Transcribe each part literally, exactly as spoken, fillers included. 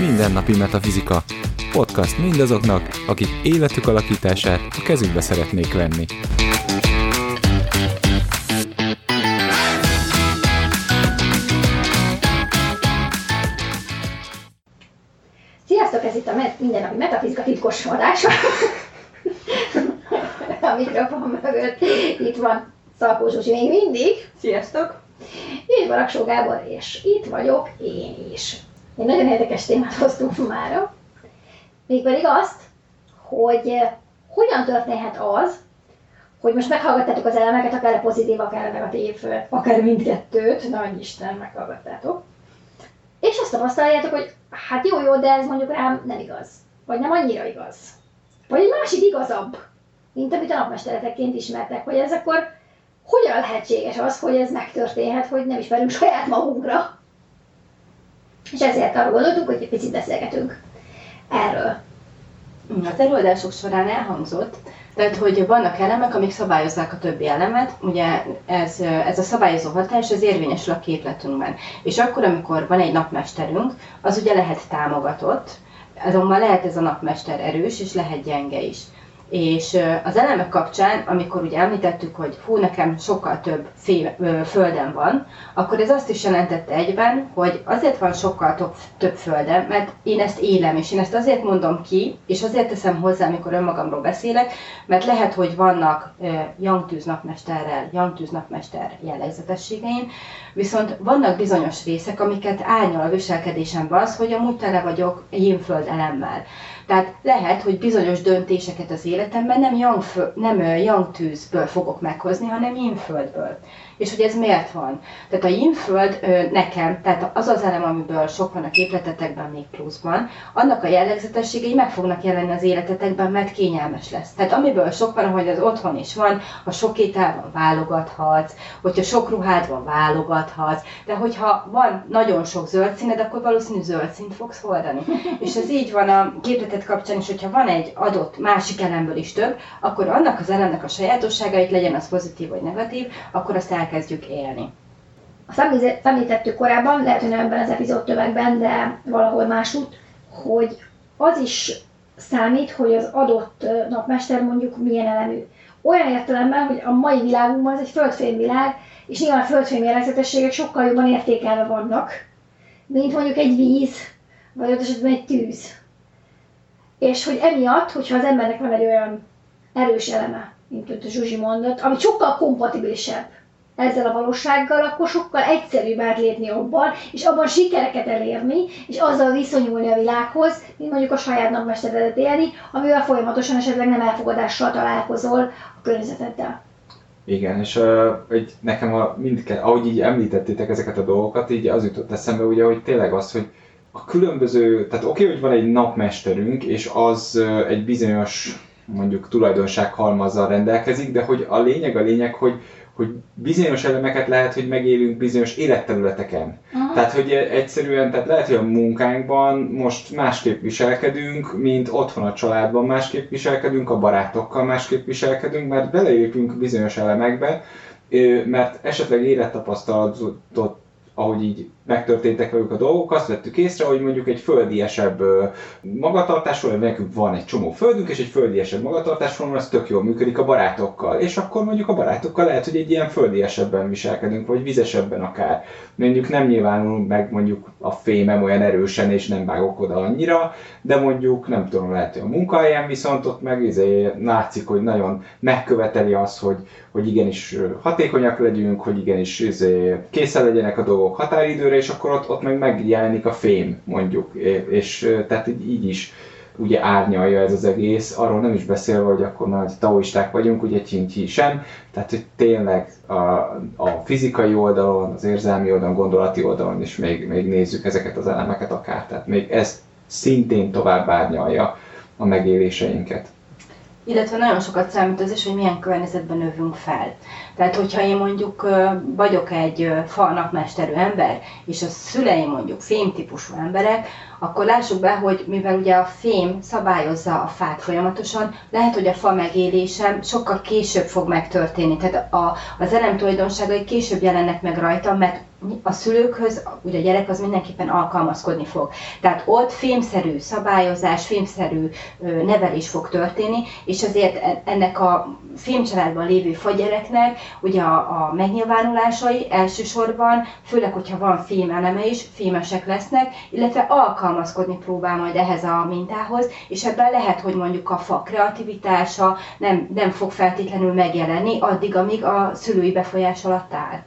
Mindennapi Metafizika podcast mindazoknak, akik életük alakítását a kezükbe szeretnék venni. Sziasztok, ez itt a Mindennapi Metafizika titkos adása. A mikrofon mögött itt van Szalkó Zsuzsi még mindig. Sziasztok! És Baraksó Gábor, és itt vagyok én is. Egy nagyon érdekes témát hoztunk mára, mégpedig azt, hogy hogyan történhet az, hogy most meghallgattátok az elemeket, akár a pozitív, akár a negatív, akár mindkettőt, nagy Isten, meghallgattátok, és azt tapasztaljátok, hogy hát jó-jó, de ez mondjuk rám nem igaz, vagy nem annyira igaz, vagy egy másik igazabb, mint amit a napmesteretekként ismertek, hogy ez akkor hogyan lehetséges az, hogy ez megtörténhet, hogy nem ismerünk saját magunkra. És ezért arra gondoltuk, hogy egy picit beszélgetünk erről. Az előadások során elhangzott, tehát hogy vannak elemek, amik szabályozzák a többi elemet, ugye ez, ez a szabályozó hatás, ez érvényesül a képletünkben. És akkor, amikor van egy napmesterünk, az ugye lehet támogatott, azonban lehet ez a napmester erős, és lehet gyenge is. És az elemek kapcsán, amikor ugye említettük, hogy hú, nekem sokkal több fé, földem van, akkor ez azt is jelentette egyben, hogy azért van sokkal több, több földem, mert én ezt élem, és én ezt azért mondom ki, és azért teszem hozzá, amikor önmagamról beszélek, mert lehet, hogy vannak jangtűz napmesterrel, jangtűz napmester jellegzetességeim, viszont vannak bizonyos részek, amiket árnyal a viselkedésemben az, hogy amúgy tele vagyok jingföld elemmel. Tehát lehet, hogy bizonyos döntéseket az életemben nem jangfö, nem jangtűzből fogok meghozni, hanem jingföldből. És hogy ez miért van? Tehát a jingföld nekem, tehát az az elem, amiből sok van a képletetekben, még pluszban, annak a jellegzetességei meg fognak jelenni az életetekben, mert kényelmes lesz. Tehát amiből sok van, ahogy az otthon is van, ha sok étel van, válogathatsz, hogyha sok ruhád van, válogathatsz, de hogyha van nagyon sok zöld színed, akkor valószínű zöld színt fogsz hordani. És ez így van a képletet kapcsán is, hogyha van egy adott másik elemből is több, akkor annak az elemnek a sajátosságait, legyen az pozitív vagy negatív, akkor azt elkezdjük élni. Azt említettük korábban, lehet, hogy nem ebben az epizód tömegben, de valahol másút, hogy az is számít, hogy az adott napmester mondjuk milyen elemű. Olyan értelemben, hogy a mai világunkban ez egy földfémvilág, és nyilván a földfém jellegzetességek sokkal jobban értékelve vannak, mint mondjuk egy víz, vagy ott esetben egy tűz. És hogy emiatt, hogyha az embernek van egy olyan erős eleme, mint a Zsuzsi mondott, ami sokkal kompatibilisebb ezzel a valósággal, akkor sokkal egyszerűbb átlépni abban, és abban sikereket elérni, és azzal viszonyulni a világhoz, mint mondjuk a saját napmesteredet élni, amivel folyamatosan esetleg nem elfogadással találkozol a környezeteddel. Igen, és uh, nekem a mindke, ahogy így említettétek ezeket a dolgokat, így az jutott eszembe, ugye, hogy tényleg az, hogy a különböző, tehát oké, okay, hogy van egy napmesterünk, és az uh, egy bizonyos, mondjuk tulajdonsághalmazzal rendelkezik, de hogy a lényeg a lényeg, hogy hogy bizonyos elemeket lehet, hogy megélünk bizonyos életterületeken. Aha. Tehát, hogy egyszerűen, tehát lehet, hogy a munkánkban most másképp viselkedünk, mint otthon a családban másképp viselkedünk, a barátokkal másképp viselkedünk, mert beleépünk bizonyos elemekbe, mert esetleg élettapasztalatot, ahogy így megtörténtek velük a dolgok, azt vettük észre, hogy mondjuk egy földiesebb magatartásról, hogy nekünk van egy csomó földünk, és egy földiesebb magatartásról, az tök jól működik a barátokkal. És akkor mondjuk a barátokkal lehet, hogy egy ilyen földiesebben viselkedünk, vagy vizesebben akár. Mondjuk nem nyilvánul meg mondjuk a fémem olyan erősen, és nem vágok oda annyira, de mondjuk nem tudom, lehet, hogy a munkahelyen viszont ott meg látszik, hogy nagyon megköveteli az, hogy, hogy igenis hatékonyak legyünk, hogy igenis készen legyenek a dolgok határidőre, és akkor ott, ott meg megjelenik a fém, mondjuk, és tehát így is ugye árnyalja ez az egész, arról nem is beszélve, hogy akkor már taoisták vagyunk, ugye csincsi sem, tehát hogy tényleg a, a fizikai oldalon, az érzelmi oldalon, gondolati oldalon is még, még nézzük ezeket az elemeket akár, tehát még ez szintén tovább árnyalja a megéléseinket. Illetve nagyon sokat számít az is, hogy milyen környezetben növünk fel. Tehát, hogyha én mondjuk vagyok egy fa napmesterű ember, és a szüleim mondjuk fémtípusú emberek, akkor lássuk be, hogy mivel ugye a fém szabályozza a fát folyamatosan, lehet, hogy a fa megélésem sokkal később fog megtörténni. Tehát a, az elem tulajdonságai később jelennek meg rajta, mert a szülőkhöz, ugye a gyerek az mindenképpen alkalmazkodni fog. Tehát ott fémszerű szabályozás, fémszerű nevelés fog történni, és azért ennek a fémcsaládban lévő fagyereknek ugye a, a megnyilvánulásai elsősorban, főleg, hogyha van fémeleme is, fémesek lesznek, illetve alkalmazkodni próbál majd ehhez a mintához, és ebben lehet, hogy mondjuk a fa kreativitása nem, nem fog feltétlenül megjelenni addig, amíg a szülői befolyás alatt áll.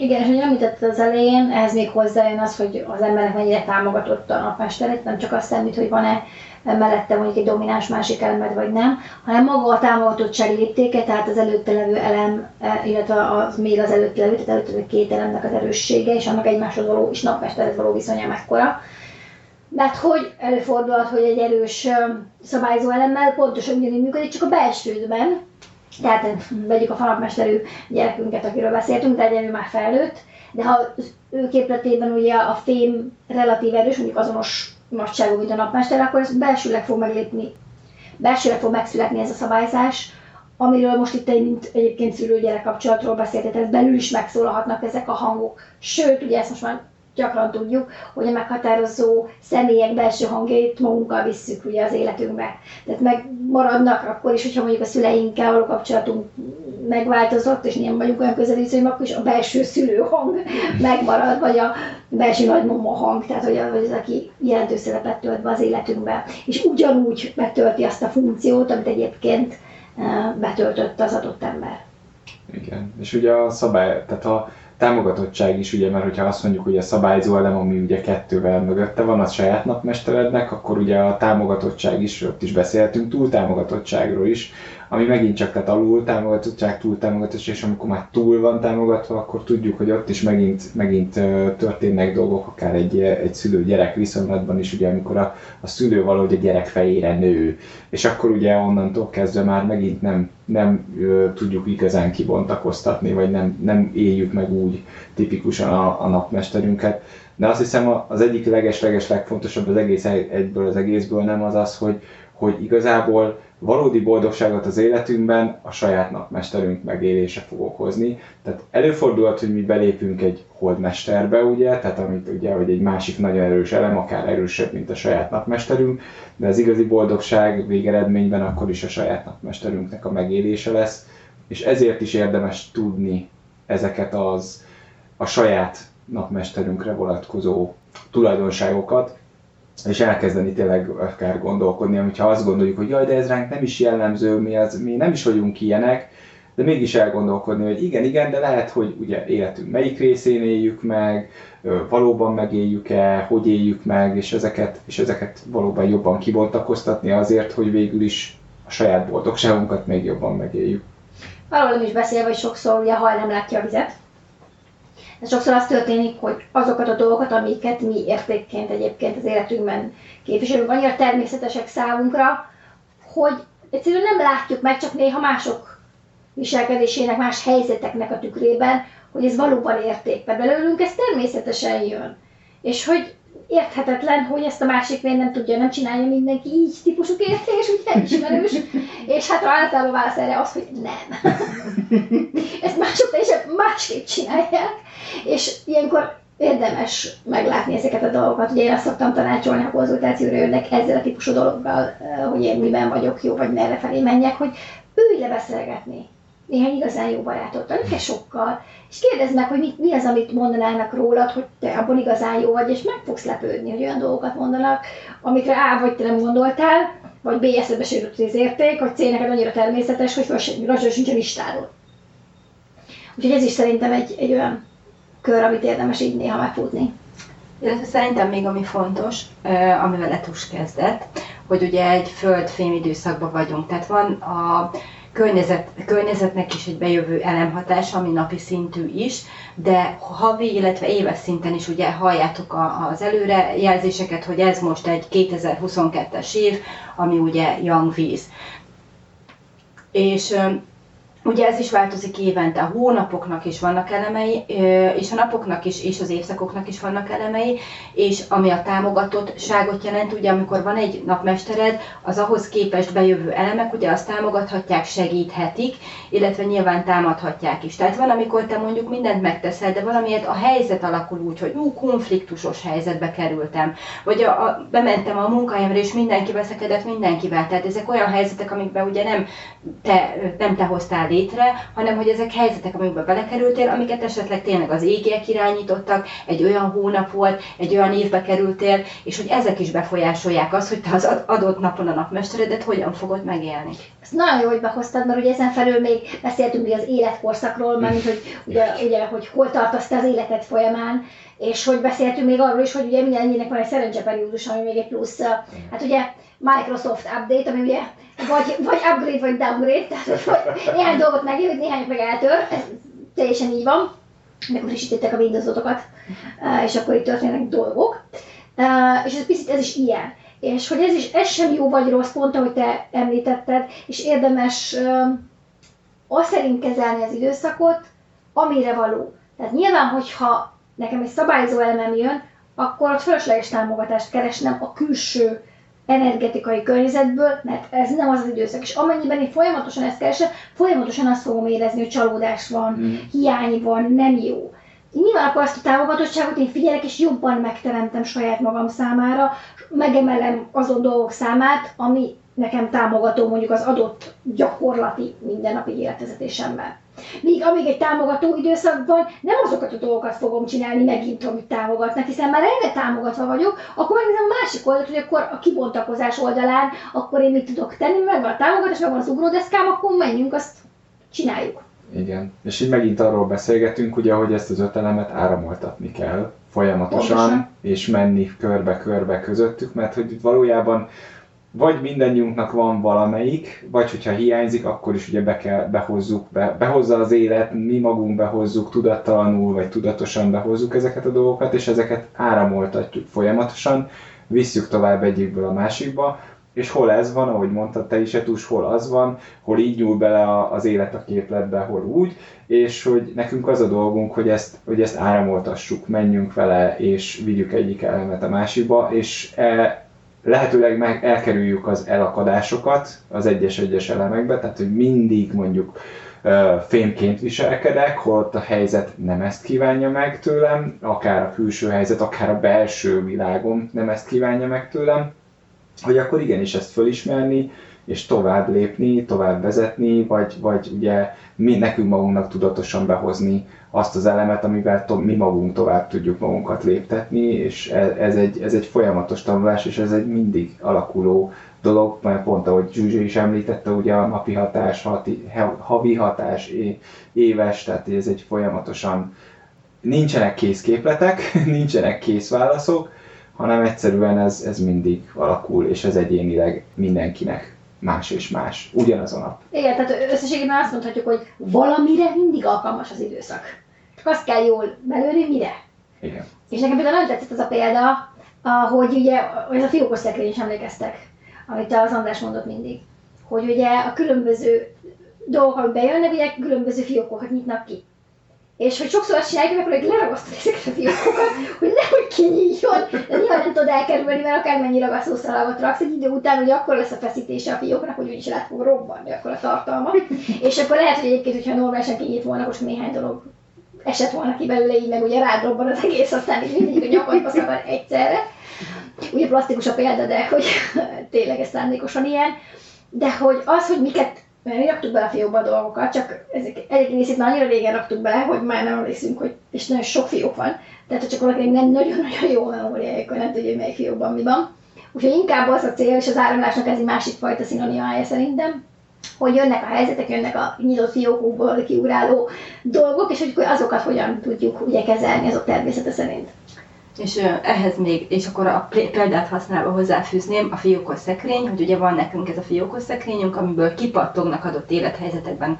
Igen, és ahogy említetted az elején, ehhez még hozzájön az, hogy az embernek mennyire támogatott a napmester, nem csak azt számít, hogy van-e mellette mondjuk egy domináns másik elemed, vagy nem, hanem maga a támogatottsági léptéke, tehát az előtte levő elem, illetve az még az előtte levő, tehát előtte levő két elemnek az erőssége, és annak egymáshoz való és napmesterhez való viszonya mekkora. Mert hogy előfordulhat, hogy egy erős szabályzó elemmel pontosan ugyanúgy működik, csak a belsődben, tehát vegyük a falapmesterű gyerekünket, akiről beszéltünk, tehát ő már felnőtt, de ha az ő képletében ugye a fém relatív erős, mondjuk azonos nagyságú, mint a napmester, akkor ez belsőleg fog meglépni, belsőleg fog megszületni ez a szabályzás, amiről most itt mint egyébként szülő-gyerek kapcsolatról beszéltek, tehát belül is megszólalhatnak ezek a hangok. Sőt, ugye ezt most már gyakran tudjuk, hogy a meghatározó személyek belső hangjait magunkkal visszük ugye az életünkbe. Tehát megmaradnak akkor is, hogyha mondjuk a szüleinkkel való kapcsolatunk megváltozott, és nem vagyunk olyan közel viszonyban, akkor is a belső szülőhang megmarad, vagy a belső nagymama hang, tehát hogy az, aki jelentős szerepet tölt be az életünkbe. És ugyanúgy betölti azt a funkciót, amit egyébként betöltött az adott ember. Igen, és ugye a szabály, tehát a támogatottság is, ugye, mert hogyha azt mondjuk, hogy a szabályzó elem, ami ugye kettővel mögötte van, az saját napmesterednek, akkor ugye a támogatottság is, ott is beszéltünk, túltámogatottságról is, ami megint csak tehát alul támogatottság, túltámogatottság, és amikor már túl van támogatva, akkor tudjuk, hogy ott is megint, megint történnek dolgok, akár egy, egy szülő-gyerek viszonylatban is, ugye, amikor a, a szülő valahogy a gyerek fejére nő, és akkor ugye onnantól kezdve már megint nem, nem ö, tudjuk igazán kibontakoztatni, vagy nem, nem éljük meg úgy tipikusan a, a napmesterünket. De azt hiszem az egyik leges-leges legfontosabb az egész egyből az egészből nem az az, hogy, hogy igazából valódi boldogságot az életünkben a saját napmesterünk megélése fog okozni. Tehát előfordulhat, hogy mi belépünk egy holdmesterbe, ugye, tehát amit ugye, hogy egy másik nagyon erős elem, akár erősebb, mint a saját napmesterünk, de az igazi boldogság végeredményben akkor is a saját napmesterünknek a megélése lesz, és ezért is érdemes tudni ezeket az a saját napmesterünkre vonatkozó tulajdonságokat, és elkezdeni tényleg akár gondolkodni, hogyha azt gondoljuk, hogy jaj, de ez ránk nem is jellemző, mi, az, mi nem is vagyunk ilyenek, de mégis elgondolkodni, hogy igen, igen, de lehet, hogy ugye életünk melyik részén éljük meg, valóban megéljük-e, hogy éljük meg, és ezeket, és ezeket valóban jobban kibontakoztatni azért, hogy végül is a saját boldogságunkat még jobban megéljük. Valóban is beszélve, hogy sokszor ugye haj nem látja a vizet. De sokszor az történik, hogy azokat a dolgokat, amiket mi értékként egyébként az életünkben képviselünk, annyira természetesek számunkra, hogy egyszerűen nem látjuk meg, csak néha mások viselkedésének, más helyzeteknek a tükrében, hogy ez valóban érték. Mert belőlünk ez természetesen jön. És hogy érthetetlen, hogy ezt a másik még nem tudja, nem csinálja mindenki így típusú kérdés, úgyhogy ismerős, és hát általában válasz erre az, hogy nem. Ezt mások teljesen másképp csinálják, és ilyenkor érdemes meglátni ezeket a dolgokat. Ugye én azt szoktam tanácsolni, ha konzultációra jönnek ezzel a típusú dologgal, hogy én miben vagyok jó, vagy merre felé menjek, hogy ülj le beszélgetni néhány igazán jó barátot, akár sokkal, és kérdezd meg, hogy mit, mi az, amit mondanának rólad, hogy te abban igazán jó vagy, és meg fogsz lepődni, hogy olyan dolgokat mondanak, amikre A, vagy te nem gondoltál, vagy B, eszedbe se jutott az érték, vagy C, neked annyira természetes, hogy rajta sincs a listáról. Úgyhogy ez is szerintem egy, egy olyan kör, amit érdemes így néha megfutni. Illetve szerintem még ami fontos, amivel Letus kezdett, hogy ugye egy földfém időszakban vagyunk, tehát van a Környezet, környezetnek is egy bejövő elemhatása, ami napi szintű is, de havi, illetve éves szinten is ugye halljátok a, az előrejelzéseket, hogy ez most egy kétezer-huszonkettes év, ami ugye yang víz. És ugye ez is változik évente, a hónapoknak is vannak elemei, és a napoknak is, és az évszakoknak is vannak elemei, és ami a támogatottságot jelent, ugye amikor van egy napmestered, az ahhoz képest bejövő elemek, ugye azt támogathatják, segíthetik, illetve nyilván támadhatják is. Tehát van, amikor te mondjuk mindent megteszed, de valamiért a helyzet alakul úgy, hogy ú, konfliktusos helyzetbe kerültem, vagy a, a, bementem a munkahelyemre, és mindenki veszekedett mindenkivel. Tehát ezek olyan helyzetek, amikben ugye nem te, nem te hoztál létre, hanem hogy ezek helyzetek, amikben belekerültél, amiket esetleg tényleg az égiek irányítottak, egy olyan hónap volt, egy olyan évbe kerültél, és hogy ezek is befolyásolják azt, hogy te az adott napon a napmesteredet hogyan fogod megélni. Ezt nagyon jó, hogy behoztad, mert ugye ezen felül még beszéltünk ugye az életkorszakról, mert hogy ugye, ugye, hogy hol tartasz te az életed folyamán, és hogy beszéltünk még arról is, hogy ugye mindenkinek van egy szerencseperiódus, ami még egy plusz, hát ugye Microsoft update, ami ugye Vagy, vagy upgrade, vagy downgrade, tehát hogy néhány dolgot megjön, hogy néhány meg eltör, ez teljesen így van. Megfrissítettek a Windows-otokat, és akkor itt történnek dolgok. És ez picit ez is ilyen. És hogy ez is, ez sem jó vagy rossz, pont ahogy te említetted, és érdemes azt szerint kezelni az időszakot, amire való. Tehát nyilván, hogyha nekem egy szabályozó elemem jön, akkor ott fölösleges támogatást keresnem a külső energetikai környezetből, mert ez nem az az időszak. És amennyiben én folyamatosan ezt keresem, folyamatosan azt fogom érezni, hogy csalódás van, mm. hiány van, nem jó. Nyilván akkor azt a támogatottságot én figyelek, és jobban megteremtem saját magam számára, megemelem azon dolgok számát, ami nekem támogató mondjuk az adott gyakorlati mindennapi életvezetésemben. Míg amíg egy támogató időszakban nem azokat a dolgokat fogom csinálni megint, amit támogatnak, hiszen már ennek támogatva vagyok, akkor megnézem a másik oldalt, hogy akkor a kibontakozás oldalán, akkor én mit tudok tenni, meg van a támogatás, meg van az ugródeszkám, akkor menjünk, azt csináljuk. Igen, és így megint arról beszélgetünk, ugye, hogy ezt az öt elemet áramoltatni kell folyamatosan, pontosan. És menni körbe-körbe közöttük, mert hogy valójában vagy mindannyiunknak van valamelyik, vagy hogyha hiányzik, akkor is ugye be kell, behozzuk, be, behozza az élet, mi magunk behozzuk, tudattalanul vagy tudatosan behozzuk ezeket a dolgokat, és ezeket áramoltatjuk folyamatosan, visszük tovább egyikből a másikba, és hol ez van, ahogy mondtad te is, Etus, hol az van, hol így nyúl bele az élet a képletbe, hol úgy, és hogy nekünk az a dolgunk, hogy ezt, hogy ezt áramoltassuk, menjünk vele, és vigyük egyik elemet a másikba, és e, lehetőleg meg elkerüljük az elakadásokat az egyes-egyes elemekbe, tehát hogy mindig mondjuk fémként viselkedek, holott a helyzet nem ezt kívánja meg tőlem, akár a külső helyzet, akár a belső világom nem ezt kívánja meg tőlem, hogy akkor igenis ezt fölismerni, és tovább lépni, tovább vezetni, vagy, vagy ugye mi nekünk magunknak tudatosan behozni azt az elemet, amivel to- mi magunk tovább tudjuk magunkat léptetni, és ez egy, ez egy folyamatos tanulás, és ez egy mindig alakuló dolog, mert pont ahogy Zsuzsi is említette, ugye a napi hatás, hati, havi hatás, éves, tehát ez egy folyamatosan nincsenek kész képletek, nincsenek kész válaszok, hanem egyszerűen ez, ez mindig alakul, és ez egyénileg mindenkinek más és más, ugyanaz a nap. Igen, tehát összességében azt mondhatjuk, hogy valamire mindig alkalmas az időszak. Csak azt kell jól belőni, mire. Igen. És nekem például nagyon tetszett az a példa, hogy ugye, ez a fiókos szekrény is emlékeztek, amit az András mondott mindig, hogy ugye a különböző dolgok, amik bejönnek, ugye különböző fiókokat nyitnak ki. És hogy sokszor azt csinálják, akkor leragasztod ezeket a fiókokat, hogy nehogy kinyíljon, de nyilván nem tudod elkerülni, mert akármennyi ragasztószalagot raksz, egy idő után ugye akkor lesz a feszítése a fióknak, hogy úgyis el fog robbanni akkor a tartalma. És akkor lehet, hogy egyébként, hogyha normálisan kinyílt volna, most néhány dolog esett volna ki belőle, így meg ugye rád robban az egész, aztán így mindig a nyakadba szabad egyszerre. Ugye plastikus a példa, de hogy tényleg ez szándékosan ilyen. De hogy az, hogy miket mert mi raktuk bele a fiókba a dolgokat, csak ezek egyik részét már annyira régen raktuk bele, hogy már nem emlékszünk, hogy és nagyon sok fiók van. Tehát, ha csak valakinek nem nagyon-nagyon jó memóriája, akkor nem tudja, hogy melyik fiókban mi van. Úgyhogy inkább az a cél, és az áramlásnak ez egy másik fajta szinonimája szerintem, hogy jönnek a helyzetek, jönnek a nyitott fiókokból kiugráló dolgok, és hogy azokat hogyan tudjuk ugye kezelni, azok természete szerint. és ehhez még, és akkor a példát használva hozzáfűzném a fiókos szekrény, hogy ugye van nekünk ez a fiókos szekrényünk, amiből kipattognak adott élethelyzetekben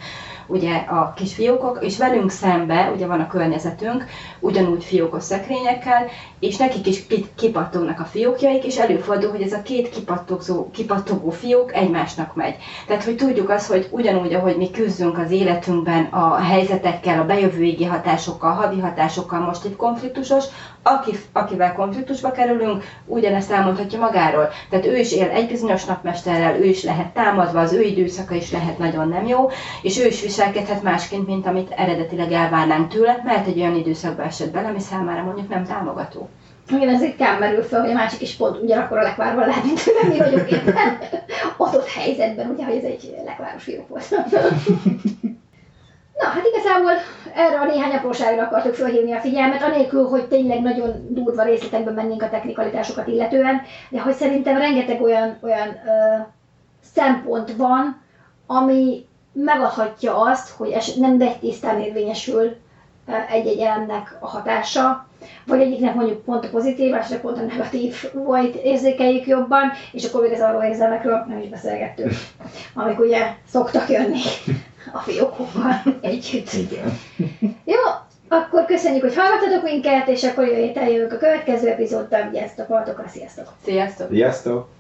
ugye a kis fiókok, és velünk szembe ugye van a környezetünk, ugyanúgy fiókos szekrényekkel, és nekik is kipattognak a fiókjaik, és előfordul, hogy ez a két kipattogó, kipattogó fiók egymásnak megy. Tehát, hogy tudjuk azt, hogy ugyanúgy, ahogy mi küzdünk az életünkben a helyzetekkel, a bejövő égi hatásokkal, havi hatásokkal, most egy konfliktusos, aki, akivel konfliktusba kerülünk, ugyanezt elmondhatja magáról. Tehát ő is él egy bizonyos napmesterrel, ő is lehet támadva, az ő időszaka is lehet nagyon nem jó, és ő is viselkedhet másként, mint amit eredetileg elvárnánk tőle, mert egy olyan időszakba esett bele, ami számára mondjuk nem támogató. Igen, ez ritkán merül fel, hogy a másik is pont ugyanakkor a lekvárban lehet, mint tőlem, mi vagyok éppen adott helyzetben, ugye, hogy ez egy lekváros fiók volt. Na, hát igazából erre a néhány apróságra akartuk felhívni a figyelmet, anélkül, hogy tényleg nagyon durva részletekben mennénk a technikalitásokat illetően, de hogy szerintem rengeteg olyan, olyan ö, szempont van, ami megadhatja azt, hogy es- nem tisztán érvényesül egy-egy elemnek a hatása, vagy egyiknek mondjuk pont a pozitív, másnak pont a negatív volt érzékeljük jobban, és akkor még az arról érzelmekről nem is beszélgettünk, amik ugye szoktak jönni a fiókokban együtt. Igen. Jó, akkor köszönjük, hogy hallgattatok minket, és akkor jövő héten jövünk a következő epizódban. Vigyázzatok magatokra, sziasztok! Sziasztok! Sziasztok!